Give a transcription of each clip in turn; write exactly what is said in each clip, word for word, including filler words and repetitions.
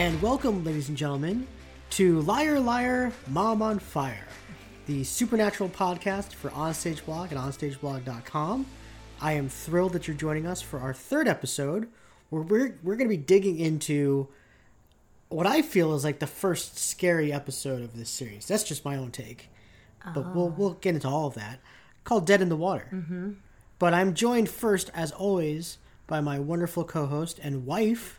And welcome, ladies and gentlemen, to Liar, Liar, Mom on Fire, the Supernatural podcast for OnStage Blog at on stage blog dot com. I am thrilled that you're joining us for our third episode, where we're, we're going to be digging into what I feel is like the first scary episode of this series. That's just my own take, uh-huh. but we'll we'll get into all of that. Called Dead in the Water. Mm-hmm. But I'm joined first, as always, by my wonderful co-host and wife,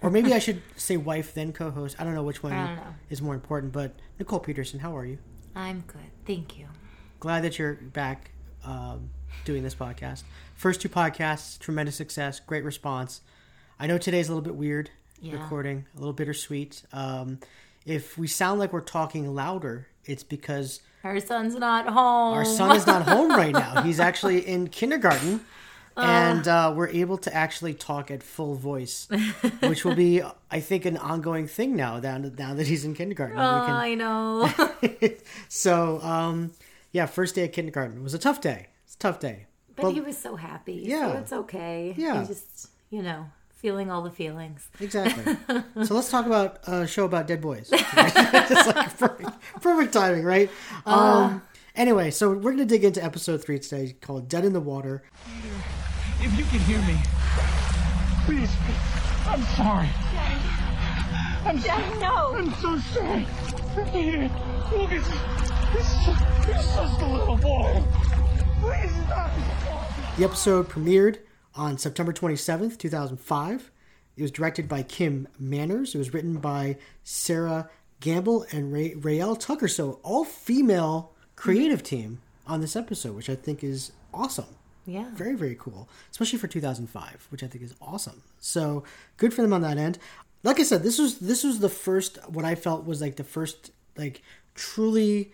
or maybe I should say wife then co-host. I don't know which one know. is more important, but Nicole Peterson, how are you? I'm good. Thank you. Glad that you're back um, doing this podcast. First two podcasts, tremendous success, great response. I know today's a little bit weird yeah. recording, a little bittersweet. Um, if we sound like we're talking louder, it's because... Our son's not home. Our son is not home right now. He's actually in kindergarten. And uh, we're able to actually talk at full voice, which will be, I think, an ongoing thing now, now, now that he's in kindergarten. Oh, we can... I know. So, um, yeah, first day of kindergarten. It was a tough day. It's a tough day. But, but he was so happy. Yeah. So it's okay. Yeah. He just, you know, feeling all the feelings. Exactly. So let's talk about a show about dead boys. Just like perfect, perfect timing, right? Uh, um, anyway, so we're going to dig into episode three today called Dead in the Water. If you can hear me, please, I'm sorry. Daddy. I'm Daddy, no. I'm so sorry. Look, it's, it's, it's just a little boy. Please stop. The episode premiered on September twenty-seventh, two thousand five. It was directed by Kim Manners. It was written by Sarah Gamble and Ra- Raelle Tucker. So all female creative team on this episode, which I think is awesome. Yeah. Very, very cool. Especially for two thousand five, which I think is awesome. So good for them on that end. Like I said, this was this was the first, what I felt was like the first like truly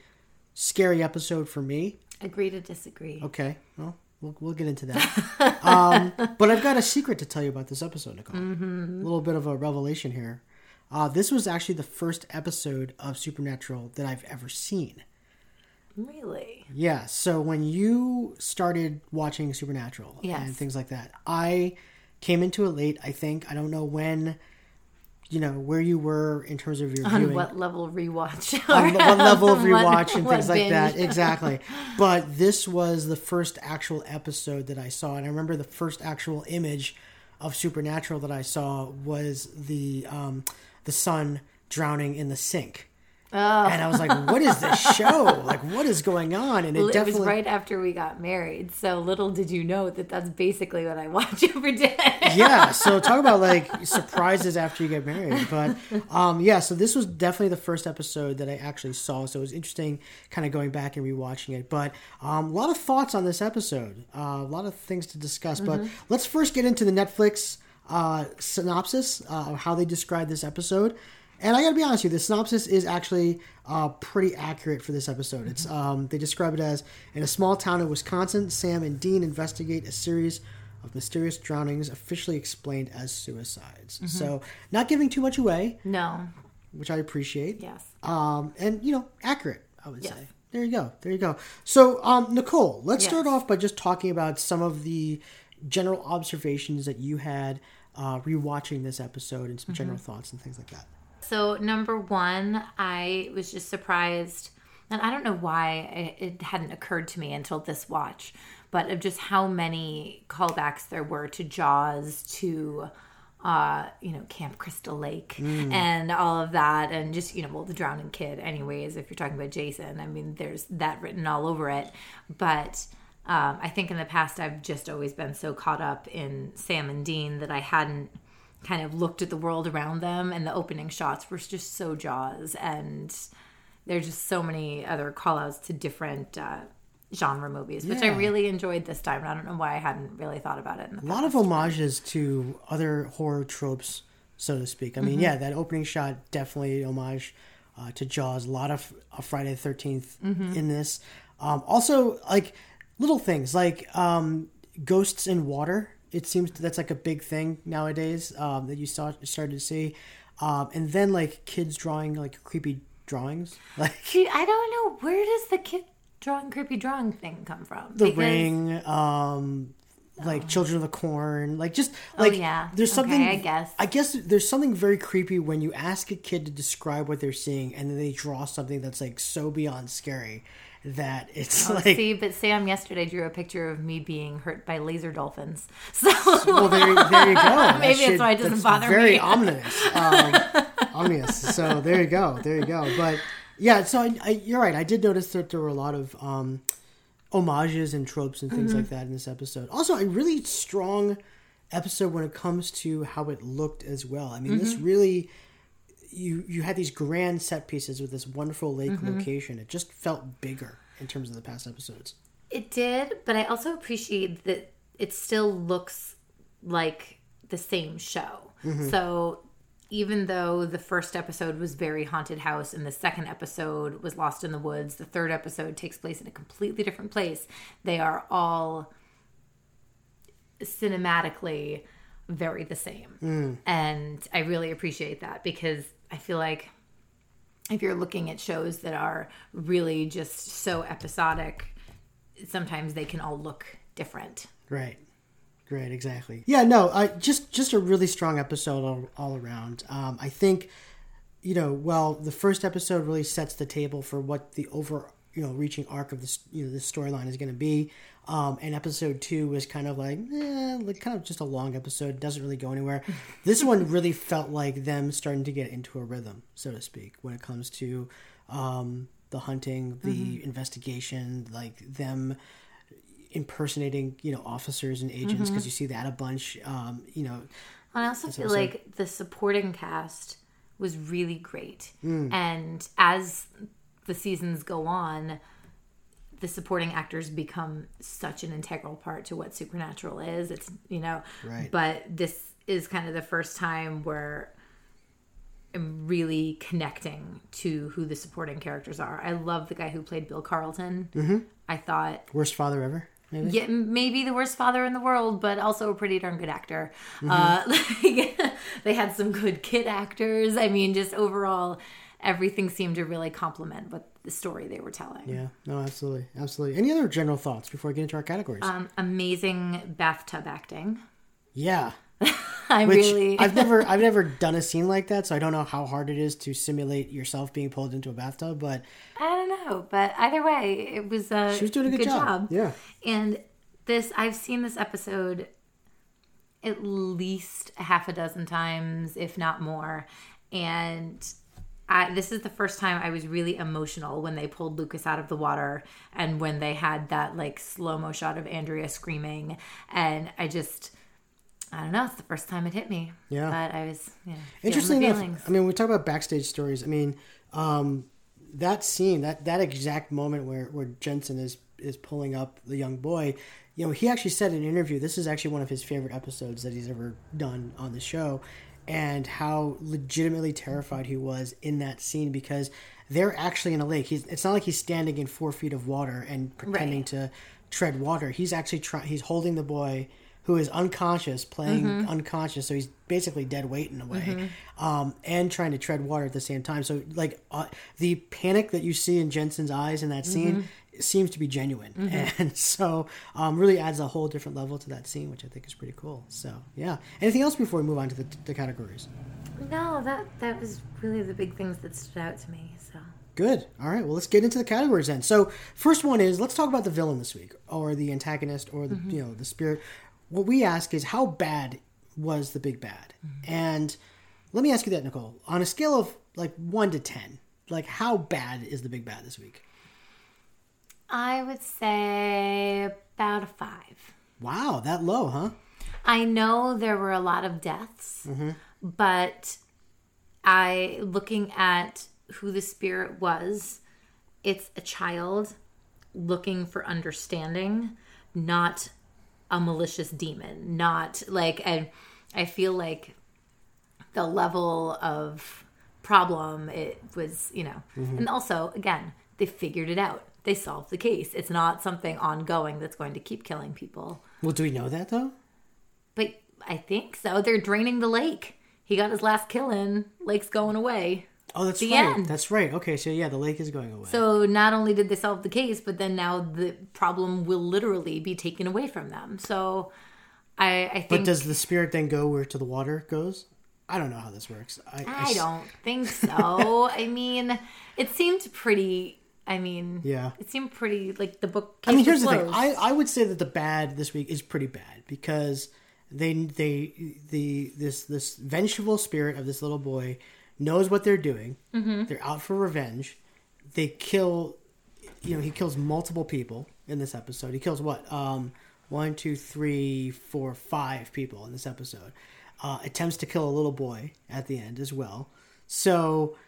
scary episode for me. Agree to disagree. Okay. Well, we'll, we'll get into that. um, but I've got a secret to tell you about this episode, Nicole. Mm-hmm. A little bit of a revelation here. Uh, this was actually the first episode of Supernatural that I've ever seen. Really? Yeah. So when you started watching Supernatural yes. and things like that, I came into it late, I think. I don't know when, you know, where you were in terms of your on viewing. On what level of rewatch. On what level of rewatch and things like binge. That. Exactly. But this was the first actual episode that I saw. And I remember the first actual image of Supernatural that I saw was the um, the son drowning in the sink. Oh. And I was like, what is this show? Like, what is going on? And it, well, it definitely... was right after we got married. So little did you know that that's basically what I watch every day. Yeah. So talk about like surprises after you get married. But um, yeah, so this was definitely the first episode that I actually saw. So it was interesting kind of going back and rewatching it. But um, a lot of thoughts on this episode, uh, a lot of things to discuss. Mm-hmm. But let's first get into the Netflix uh, synopsis uh, of how they describe this episode. And I gotta be honest with you, the synopsis is actually uh, pretty accurate for this episode. It's um, they describe it as, in a small town in Wisconsin, Sam and Dean investigate a series of mysterious drownings officially explained as suicides. Mm-hmm. So not giving too much away. No. Which I appreciate. Yes. Um, and, you know, accurate, I would yes. say. There you go. There you go. So, um, Nicole, let's yes. start off by just talking about some of the general observations that you had uh, rewatching this episode and some mm-hmm. general thoughts and things like that. So number one, I was just surprised, and I don't know why it hadn't occurred to me until this watch, but of just how many callbacks there were to Jaws, to, uh, you know, Camp Crystal Lake mm. and all of that. And just, you know, well, the drowning kid anyways, if you're talking about Jason, I mean, there's that written all over it. But um, I think in the past, I've just always been so caught up in Sam and Dean that I hadn't kind of looked at the world around them, and the opening shots were just so Jaws, and there's just so many other call-outs to different uh, genre movies, yeah. which I really enjoyed this time, and I don't know why I hadn't really thought about it in the past. A lot of homages to other horror tropes, so to speak. I mean, mm-hmm. yeah, that opening shot, definitely homage uh, to Jaws. A lot of uh, Friday the thirteenth mm-hmm. in this. Um, also, like, little things, like um, ghosts in water. It seems that's like a big thing nowadays um, that you saw started to see, um, and then like kids drawing like creepy drawings. Like I don't know, where does the kid drawing creepy drawing thing come from? The because... Ring, um, like oh. Children of the Corn, like just like oh, yeah. there's something. Okay, I guess I guess there's something very creepy when you ask a kid to describe what they're seeing and then they draw something that's like so beyond scary that it's oh, like. See, but Sam yesterday drew a picture of me being hurt by laser dolphins. So well, there, there you go. Maybe should, that's why it doesn't bother very me. Very ominous, um, ominous. So there you go, there you go. But yeah, so I, I, you're right. I did notice that there were a lot of. Um, homages and tropes and things mm-hmm. like that in this episode. Also, a really strong episode when it comes to how it looked as well. I mean, mm-hmm. this really, you you had these grand set pieces with this wonderful lake mm-hmm. location. It just felt bigger in terms of the past episodes. It did, but I also appreciate that it still looks like the same show. Mm-hmm. So even though the first episode was very haunted house and the second episode was lost in the woods, the third episode takes place in a completely different place. They are all cinematically very the same. Mm. And I really appreciate that because I feel like if you're looking at shows that are really just so episodic, sometimes they can all look different. Right. Great, exactly. Yeah, no, I, just just a really strong episode all, all around. Um, I think, you know, well, the first episode really sets the table for what the over, you know, reaching arc of this, you know, this storyline is going to be. Um, and episode two was kind of like, eh, like, kind of just a long episode, doesn't really go anywhere. This one really felt like them starting to get into a rhythm, so to speak, when it comes to um, the hunting, the mm-hmm. investigation, like them impersonating, you know, officers and agents, because mm-hmm. you see that a bunch, um, you know. And I also feel like the supporting cast was really great. Mm. And as the seasons go on, the supporting actors become such an integral part to what Supernatural is. It's, you know, right. But this is kind of the first time where I'm really connecting to who the supporting characters are. I love the guy who played Bill Carlton. Mm-hmm. I thought... Worst father ever. Maybe? Yeah, maybe the worst father in the world, but also a pretty darn good actor. Mm-hmm. Uh, like, they had some good kid actors. I mean, just overall, everything seemed to really complement what the story they were telling. Yeah, no, absolutely. Absolutely. Any other general thoughts before we get into our categories? Um, amazing bathtub acting. Yeah. I Which really... I've never I've never done a scene like that, so I don't know how hard it is to simulate yourself being pulled into a bathtub, but... I don't know, but either way, it was a She was doing a good, good job. job. Yeah. And this, I've seen this episode at least a half a dozen times, if not more, and I, this is the first time I was really emotional when they pulled Lucas out of the water and when they had that, like, slow-mo shot of Andrea screaming, and I just... I don't know. It's the first time it hit me. Yeah. But I was, you know, interesting enough. Feelings. I mean, we talk about backstage stories. I mean, um, that scene, that, that exact moment where, where Jensen is, is pulling up the young boy, you know, he actually said in an interview, this is actually one of his favorite episodes that he's ever done on the show, and how legitimately terrified he was in that scene because they're actually in a lake. He's, it's not like he's standing in four feet of water and pretending right. to tread water. He's actually trying, he's holding the boy who is unconscious, playing mm-hmm. unconscious, so he's basically dead weight in a way, mm-hmm. um, and trying to tread water at the same time. So, like, uh, the panic that you see in Jensen's eyes in that scene mm-hmm. seems to be genuine. Mm-hmm. And so, um, really adds a whole different level to that scene, which I think is pretty cool. So, yeah. Anything else before we move on to the, the categories? No, that, that was really the big things that stood out to me, so... Good. All right. Well, let's get into the categories then. So, first one is, let's talk about the villain this week, or the antagonist, or the, mm-hmm. you know, the spirit... What we ask is, how bad was the big bad? Mm-hmm. And let me ask you that, Nicole. On a scale of, like, one to ten, like, how bad is the big bad this week? I would say about a five. Wow, that low, huh? I know there were a lot of deaths, mm-hmm. but I, looking at who the spirit was, it's a child looking for understanding, not... a malicious demon, not like, and I, I feel like the level of problem it was, you know, mm-hmm. and also again, they figured it out. They solved the case. It's not something ongoing that's going to keep killing people. Well, do we know that though? But I think so. They're draining the lake. He got his last kill in. Lake's going away. Oh, that's the right. End. That's right. Okay, so yeah, the lake is going away. So not only did they solve the case, but then now the problem will literally be taken away from them. So I, I think... But does the spirit then go where to the water goes? I don't know how this works. I, I, I don't think so. I mean, it seemed pretty... I mean, yeah. It seemed pretty... Like, the book... I mean, here's close. the thing. I, I would say that the bad this week is pretty bad because they they the this this vengeful spirit of this little boy knows what they're doing. Mm-hmm. They're out for revenge. They kill... You know, he kills multiple people in this episode. He kills what? Um... One, two, three, four, five people in this episode. Uh, attempts to kill a little boy at the end as well. So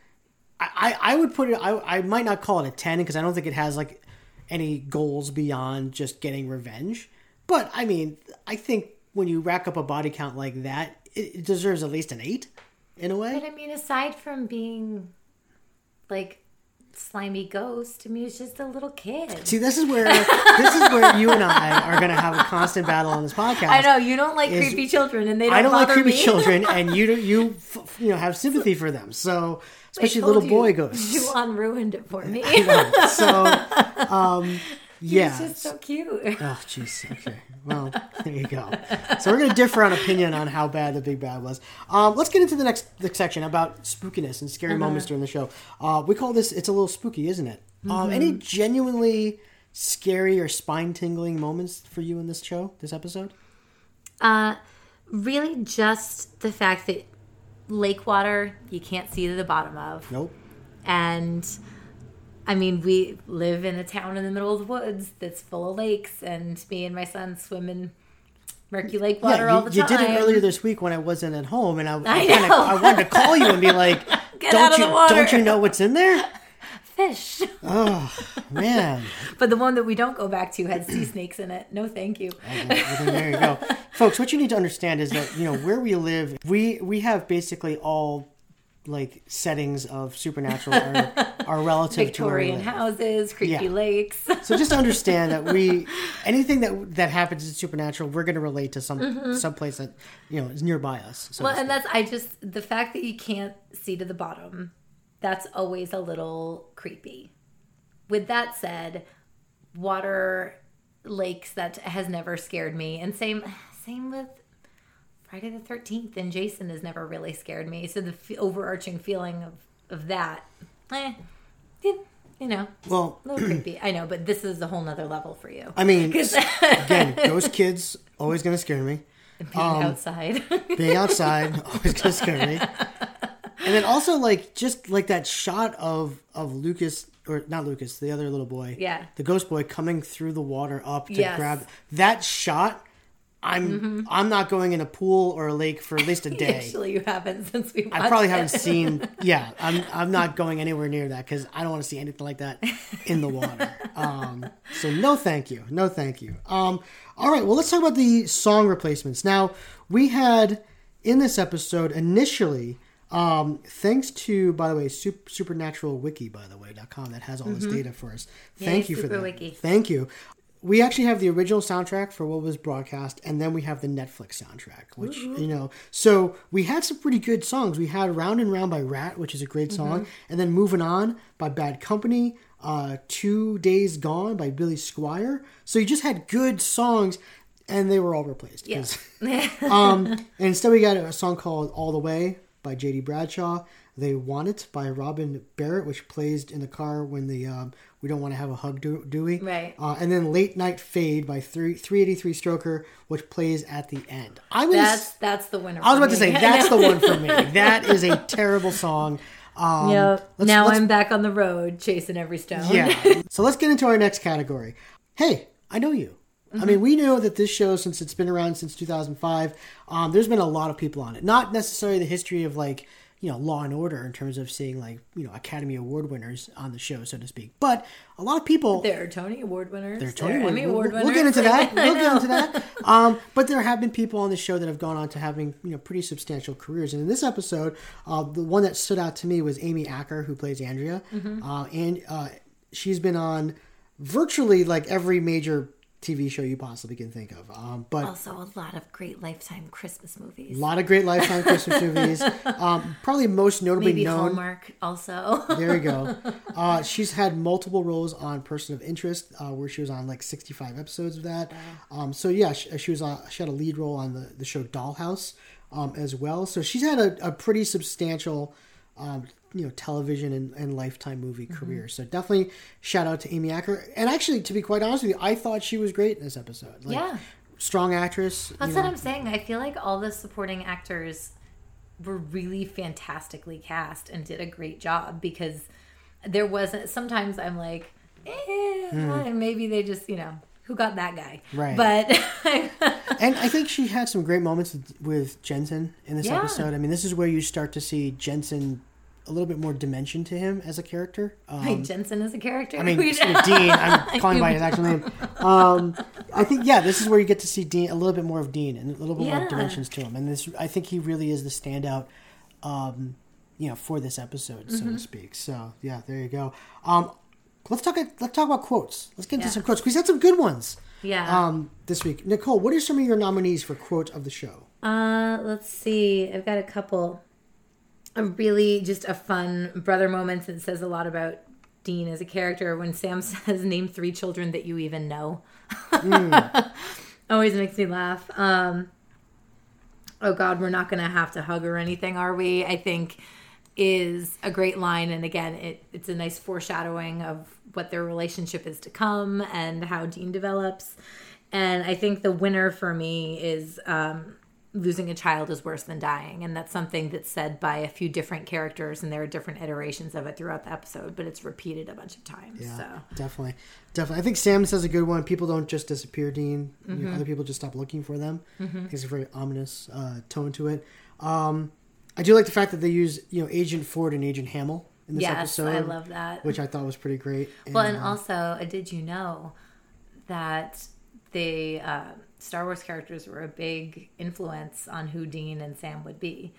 I, I, I would put it, I, I might not call it a ten because I don't think it has like any goals beyond just getting revenge. But I mean, I think when you rack up a body count like that, it, it deserves at least an eight in a way. But I mean, aside from being like... slimy ghost. I mean, it's just a little kid. See, this is where this is where you and I are going to have a constant battle on this podcast. I know you don't like is, creepy children, and they don't. I don't like creepy me. children, and you don't, you you know have sympathy for them. So especially little boy you, ghosts. You unruined it for me. So um, yeah, he's just so cute. Oh, jeez. Okay. Well, there you go. So we're going to differ on opinion on how bad the big bad was. Um, let's get into the next the section about spookiness and scary uh-huh. moments during the show. Uh, we call this, it's a little spooky, isn't it? Mm-hmm. Um, any genuinely scary or spine-tingling moments for you in this show, this episode? Uh, really just the fact that lake water, you can't see to the bottom of. Nope. And... I mean, we live in a town in the middle of the woods that's full of lakes, and me and my son swim in murky lake water yeah, you, all the time. You did it earlier this week when I wasn't at home, and I, I, I, kinda, I wanted to call you and be like, Get don't, out of you, the water. don't you know what's in there? Fish. Oh, man. But the one that we don't go back to had sea snakes in it. No, thank you. Oh, well, there you go. Folks, what you need to understand is that, you know, where we live, we, we have basically all... like settings of Supernatural are, are relative Victorian to Victorian houses, creepy yeah. lakes. So just understand that we anything that that happens in Supernatural, we're going to relate to some mm-hmm. someplace that you know is nearby us. So well, and that's I just the fact that you can't see to the bottom, that's always a little creepy. With that said, water lakes that has never scared me, and same same with. Friday the thirteenth and Jason has never really scared me. So the f- overarching feeling of, of that, eh, you know, well, a little creepy. I know, but this is a whole nother level for you. I mean, again, those kids always going to scare me. Being um, outside. Being outside, always going to scare me. And then also like, just like that shot of, of Lucas, or not Lucas, the other little boy. Yeah. The ghost boy coming through the water up to yes. grab that shot. I'm mm-hmm. I'm not going in a pool or a lake for at least a day. Actually, you haven't since we watched I probably it. haven't seen... Yeah, I'm I'm not going anywhere near that because I don't want to see anything like that in the water. Um, so no thank you. No thank you. Um, all right, well, let's talk about the song replacements. Now, we had in this episode initially... Um, thanks to, by the way, Sup- Supernatural Wiki, by the way, dot com that has all mm-hmm. this data for us. Thank Yay, you for that. Wiki. Thank you. We actually have the original soundtrack for what was broadcast, and then we have the Netflix soundtrack, which, mm-hmm. you know, so we had some pretty good songs. We had Round and Round by Rat, which is a great song, mm-hmm. and then Moving On by Bad Company, uh, Two Days Gone by Billy Squier. So you just had good songs, and they were all replaced. Yeah. um, and instead we got a song called All the Way by J D Bradshaw. They Want It by Robin Barrett, which plays in the car when the um, We Don't Want to Have a Hug, do, do we? Right. Uh, and then Late Night Fade by three, three eighty-three Stroker, which plays at the end. I was, that's, that's the winner for I was about me. to say, that's the one for me. That is a terrible song. Um, yep. let's, now let's, I'm back on the road chasing every stone. Yeah. So let's get into our next category. Hey, I know you. Mm-hmm. I mean, we know that this show, since it's been around since two thousand five, um, there's been a lot of people on it. Not necessarily the history of like... you know, Law and Order in terms of seeing like, you know, Academy Award winners on the show, so to speak. But a lot of people... There are Tony Award winners. There are Tony Emmy Award winners. We'll get into that. We'll get into that. Um, but there have been people on the show that have gone on to having, you know, pretty substantial careers. And in this episode, uh, the one that stood out to me was Amy Acker, who plays Andrea. Mm-hmm. Uh, and uh, she's been on virtually like every major T V show you possibly can think of. Um, but also a lot of great Lifetime Christmas movies. A lot of great Lifetime Christmas movies. Um, probably most notably Maybe known. Hallmark also. There you go. Uh, she's had multiple roles on Person of Interest, uh, where she was on like sixty-five episodes of that. Wow. Um, so yeah, she, she was on, she had a lead role on the, the show Dollhouse um, as well. So she's had a, a pretty substantial um you know, television and, and Lifetime movie career. Mm-hmm. So definitely shout out to Amy Acker. And actually, to be quite honest with you, I thought she was great in this episode. Like, yeah. Strong actress. That's what know. I'm saying. I feel like all the supporting actors were really fantastically cast and did a great job, because there wasn't, sometimes I'm like, eh, mm. maybe they just, you know, who got that guy? Right. But... And I think she had some great moments with Jensen in this yeah. episode. I mean, this is where you start to see Jensen... a little bit more dimension to him as a character. Um, Wait, Jensen is a character? I mean, Dean. I'm calling by his actual name. Um, I think, yeah, this is where you get to see Dean, a little bit more of Dean and a little bit yeah. more dimensions to him. And this, I think he really is the standout, um, you know, for this episode, mm-hmm. so to speak. So, yeah, there you go. Um, let's talk Let's talk about quotes. Let's get into yeah. some quotes. We had some good ones yeah. um, this week. Nicole, what are some of your nominees for quote of the show? Uh, let's see. I've got a couple... A really just a fun brother moment that says a lot about Dean as a character, when Sam says, name three children that you even know. Mm. Always makes me laugh. Um, oh, God, we're not going to have to hug or anything, are we? I think is a great line. And again, it, it's a nice foreshadowing of what their relationship is to come and how Dean develops. And I think the winner for me is... Um, losing a child is worse than dying. And that's something that's said by a few different characters, and there are different iterations of it throughout the episode, but it's repeated a bunch of times. Yeah, so. definitely. Definitely. I think Sam says a good one. People don't just disappear, Dean. Mm-hmm. You know, other people just stop looking for them. Mm-hmm. It's a very ominous uh, tone to it. Um, I do like the fact that they use, you know, Agent Ford and Agent Hamill in this yes, episode. Yes, I love that. Which I thought was pretty great. And, well, and uh, also, did you know that they... Uh, Star Wars characters were a big influence on who Dean and Sam would be.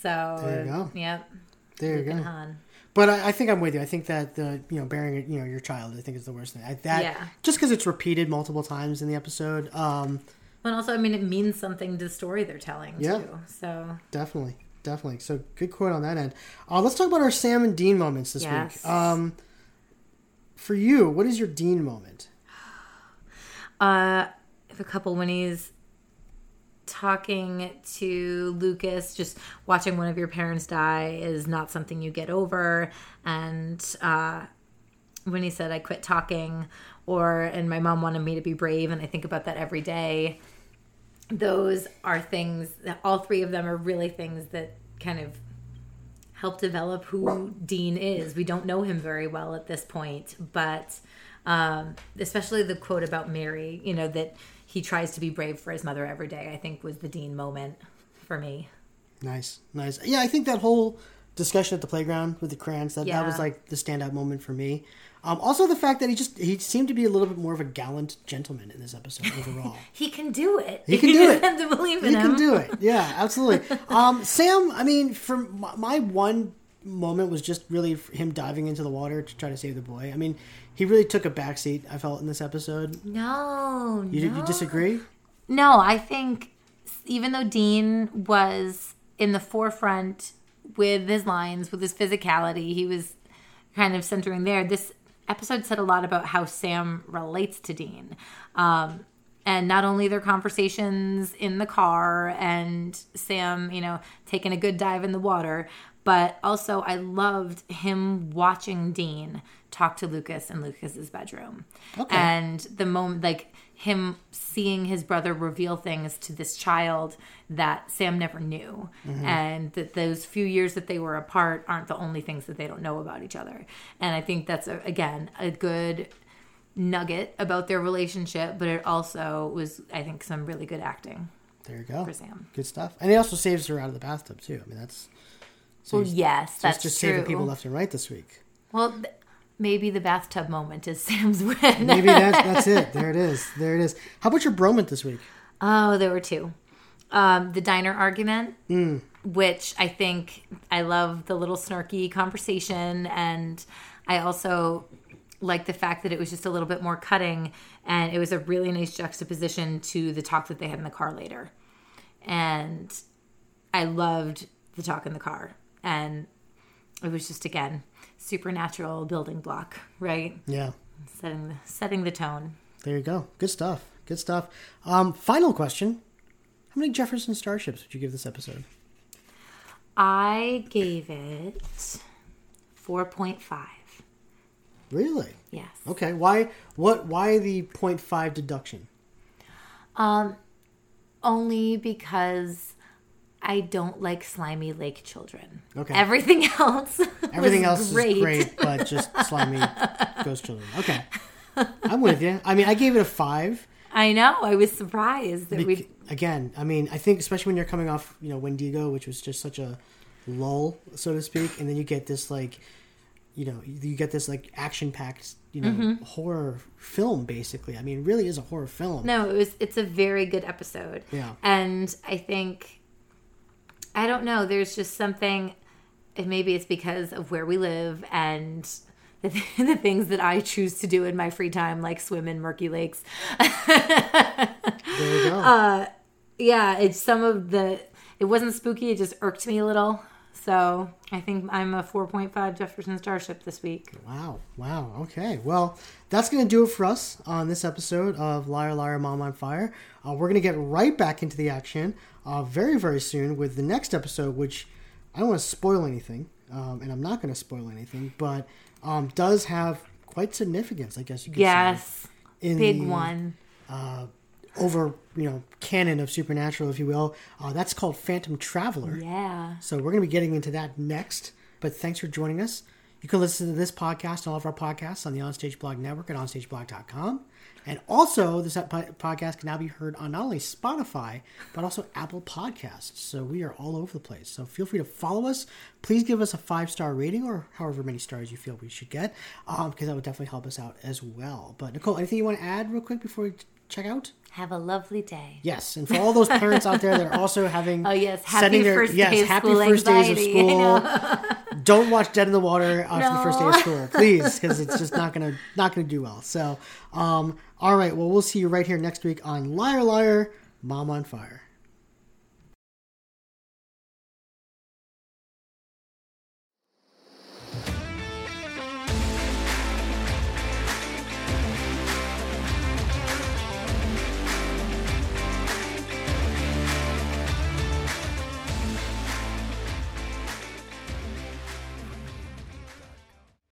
So there you go. Yep. There Luke you go. Han. But I, I think I'm with you. I think that the you know bearing you know your child I think is the worst thing. I, that yeah. just because it's repeated multiple times in the episode. Um, but also, I mean, it means something to the story they're telling yeah, too. So definitely, definitely. So good quote on that end. Uh, let's talk about our Sam and Dean moments this yes. week. Um, for you, what is your Dean moment? Uh. A couple when he's talking to Lucas, just watching one of your parents die is not something you get over. And uh, when he said, I quit talking, or, and my mom wanted me to be brave, and I think about that every day. Those are things that all three of them are really things that kind of help develop who Dean is. We don't know him very well at this point, but um, especially the quote about Mary, you know, that he tries to be brave for his mother every day, I think was the Dean moment for me. Nice. Nice. Yeah, I think that whole discussion at the playground with the crayons, that, yeah. that was like the standout moment for me. Um, also the fact that he just, he seemed to be a little bit more of a gallant gentleman in this episode overall. He can do it. He can do it. You have to believe in he him. He can do it. Yeah, absolutely. um, Sam, I mean, from my, my one moment was just really him diving into the water to try to save the boy. I mean, he really took a backseat, I felt, in this episode. No, you, no. You disagree? No, I think even though Dean was in the forefront with his lines, with his physicality, he was kind of centering there. This episode said a lot about how Sam relates to Dean. Um, and not only their conversations in the car and Sam, you know, taking a good dive in the water, but also I loved him watching Dean talk to Lucas in Lucas's bedroom. Okay. And the moment, like him seeing his brother reveal things to this child that Sam never knew. Mm-hmm. And that those few years that they were apart aren't the only things that they don't know about each other. And I think that's, a, again, a good nugget about their relationship, but it also was, I think, some really good acting. There you go. For Sam. Good stuff. And he also saves her out of the bathtub, too. I mean, that's... So well, yes, so that's true. Just saving people left and right this week. Well, th- maybe the bathtub moment is Sam's win. Maybe that's, that's it. There it is. There it is. How about your bromance this week? Oh, there were two. Um, the diner argument, mm. which I think I love the little snarky conversation. And I also like the fact that it was just a little bit more cutting, and it was a really nice juxtaposition to the talk that they had in the car later. And I loved the talk in the car, and it was just, again, Supernatural building block, right? Yeah. Setting the, setting the tone. There you go. Good stuff. Good stuff. Um, final question. How many Jefferson Starships would you give this episode? I gave it four point five. Really? Yes. Okay. Why what why the point five deduction? Um only because I don't like slimy lake children. Okay. Everything else Everything else great. is great, but just slimy ghost children. Okay. I'm with you. I mean, I gave it a five. I know. I was surprised that we again, I mean, I think especially when you're coming off, you know, Wendigo, which was just such a lull, so to speak, and then you get this like, you know, you get this like action-packed, you know, mm-hmm. horror film basically. I mean, it really is a horror film. No, it was it's a very good episode. Yeah. And I think I don't know, there's just something, and maybe it's because of where we live and The, th- the things that I choose to do in my free time, like swim in murky lakes. There you go. Uh, yeah, it's some of the... It wasn't spooky. It just irked me a little. So I think I'm a four point five Jefferson Starship this week. Wow. Wow. Okay. Well, that's going to do it for us on this episode of Liar, Liar, Mom on Fire. Uh, we're going to get right back into the action uh, very, very soon with the next episode, which I don't want to spoil anything, um, and I'm not going to spoil anything, but... Um, does have quite significance, I guess you could yes, say. Yes, big the, one. Uh, over, you know, canon of Supernatural, if you will. Uh, that's called Phantom Traveler. Yeah. So we're going to be getting into that next. But thanks for joining us. You can listen to this podcast and all of our podcasts on the OnStage Blog Network at on stage blog dot com. And also, this podcast can now be heard on not only Spotify, but also Apple Podcasts. So we are all over the place. So feel free to follow us. Please give us a five-star rating or however many stars you feel we should get, um, because that would definitely help us out as well. But Nicole, anything you want to add real quick before we check out? Have a lovely day. Yes, and for all those parents out there that are also having... Oh, yes, happy their, first, yes, day happy first days of school. Don't watch Dead in the Water after no. the first day of school, please, because it's just not going to not gonna do well. So, um, all right, well, we'll see you right here next week on Liar, Liar, Mom on Fire.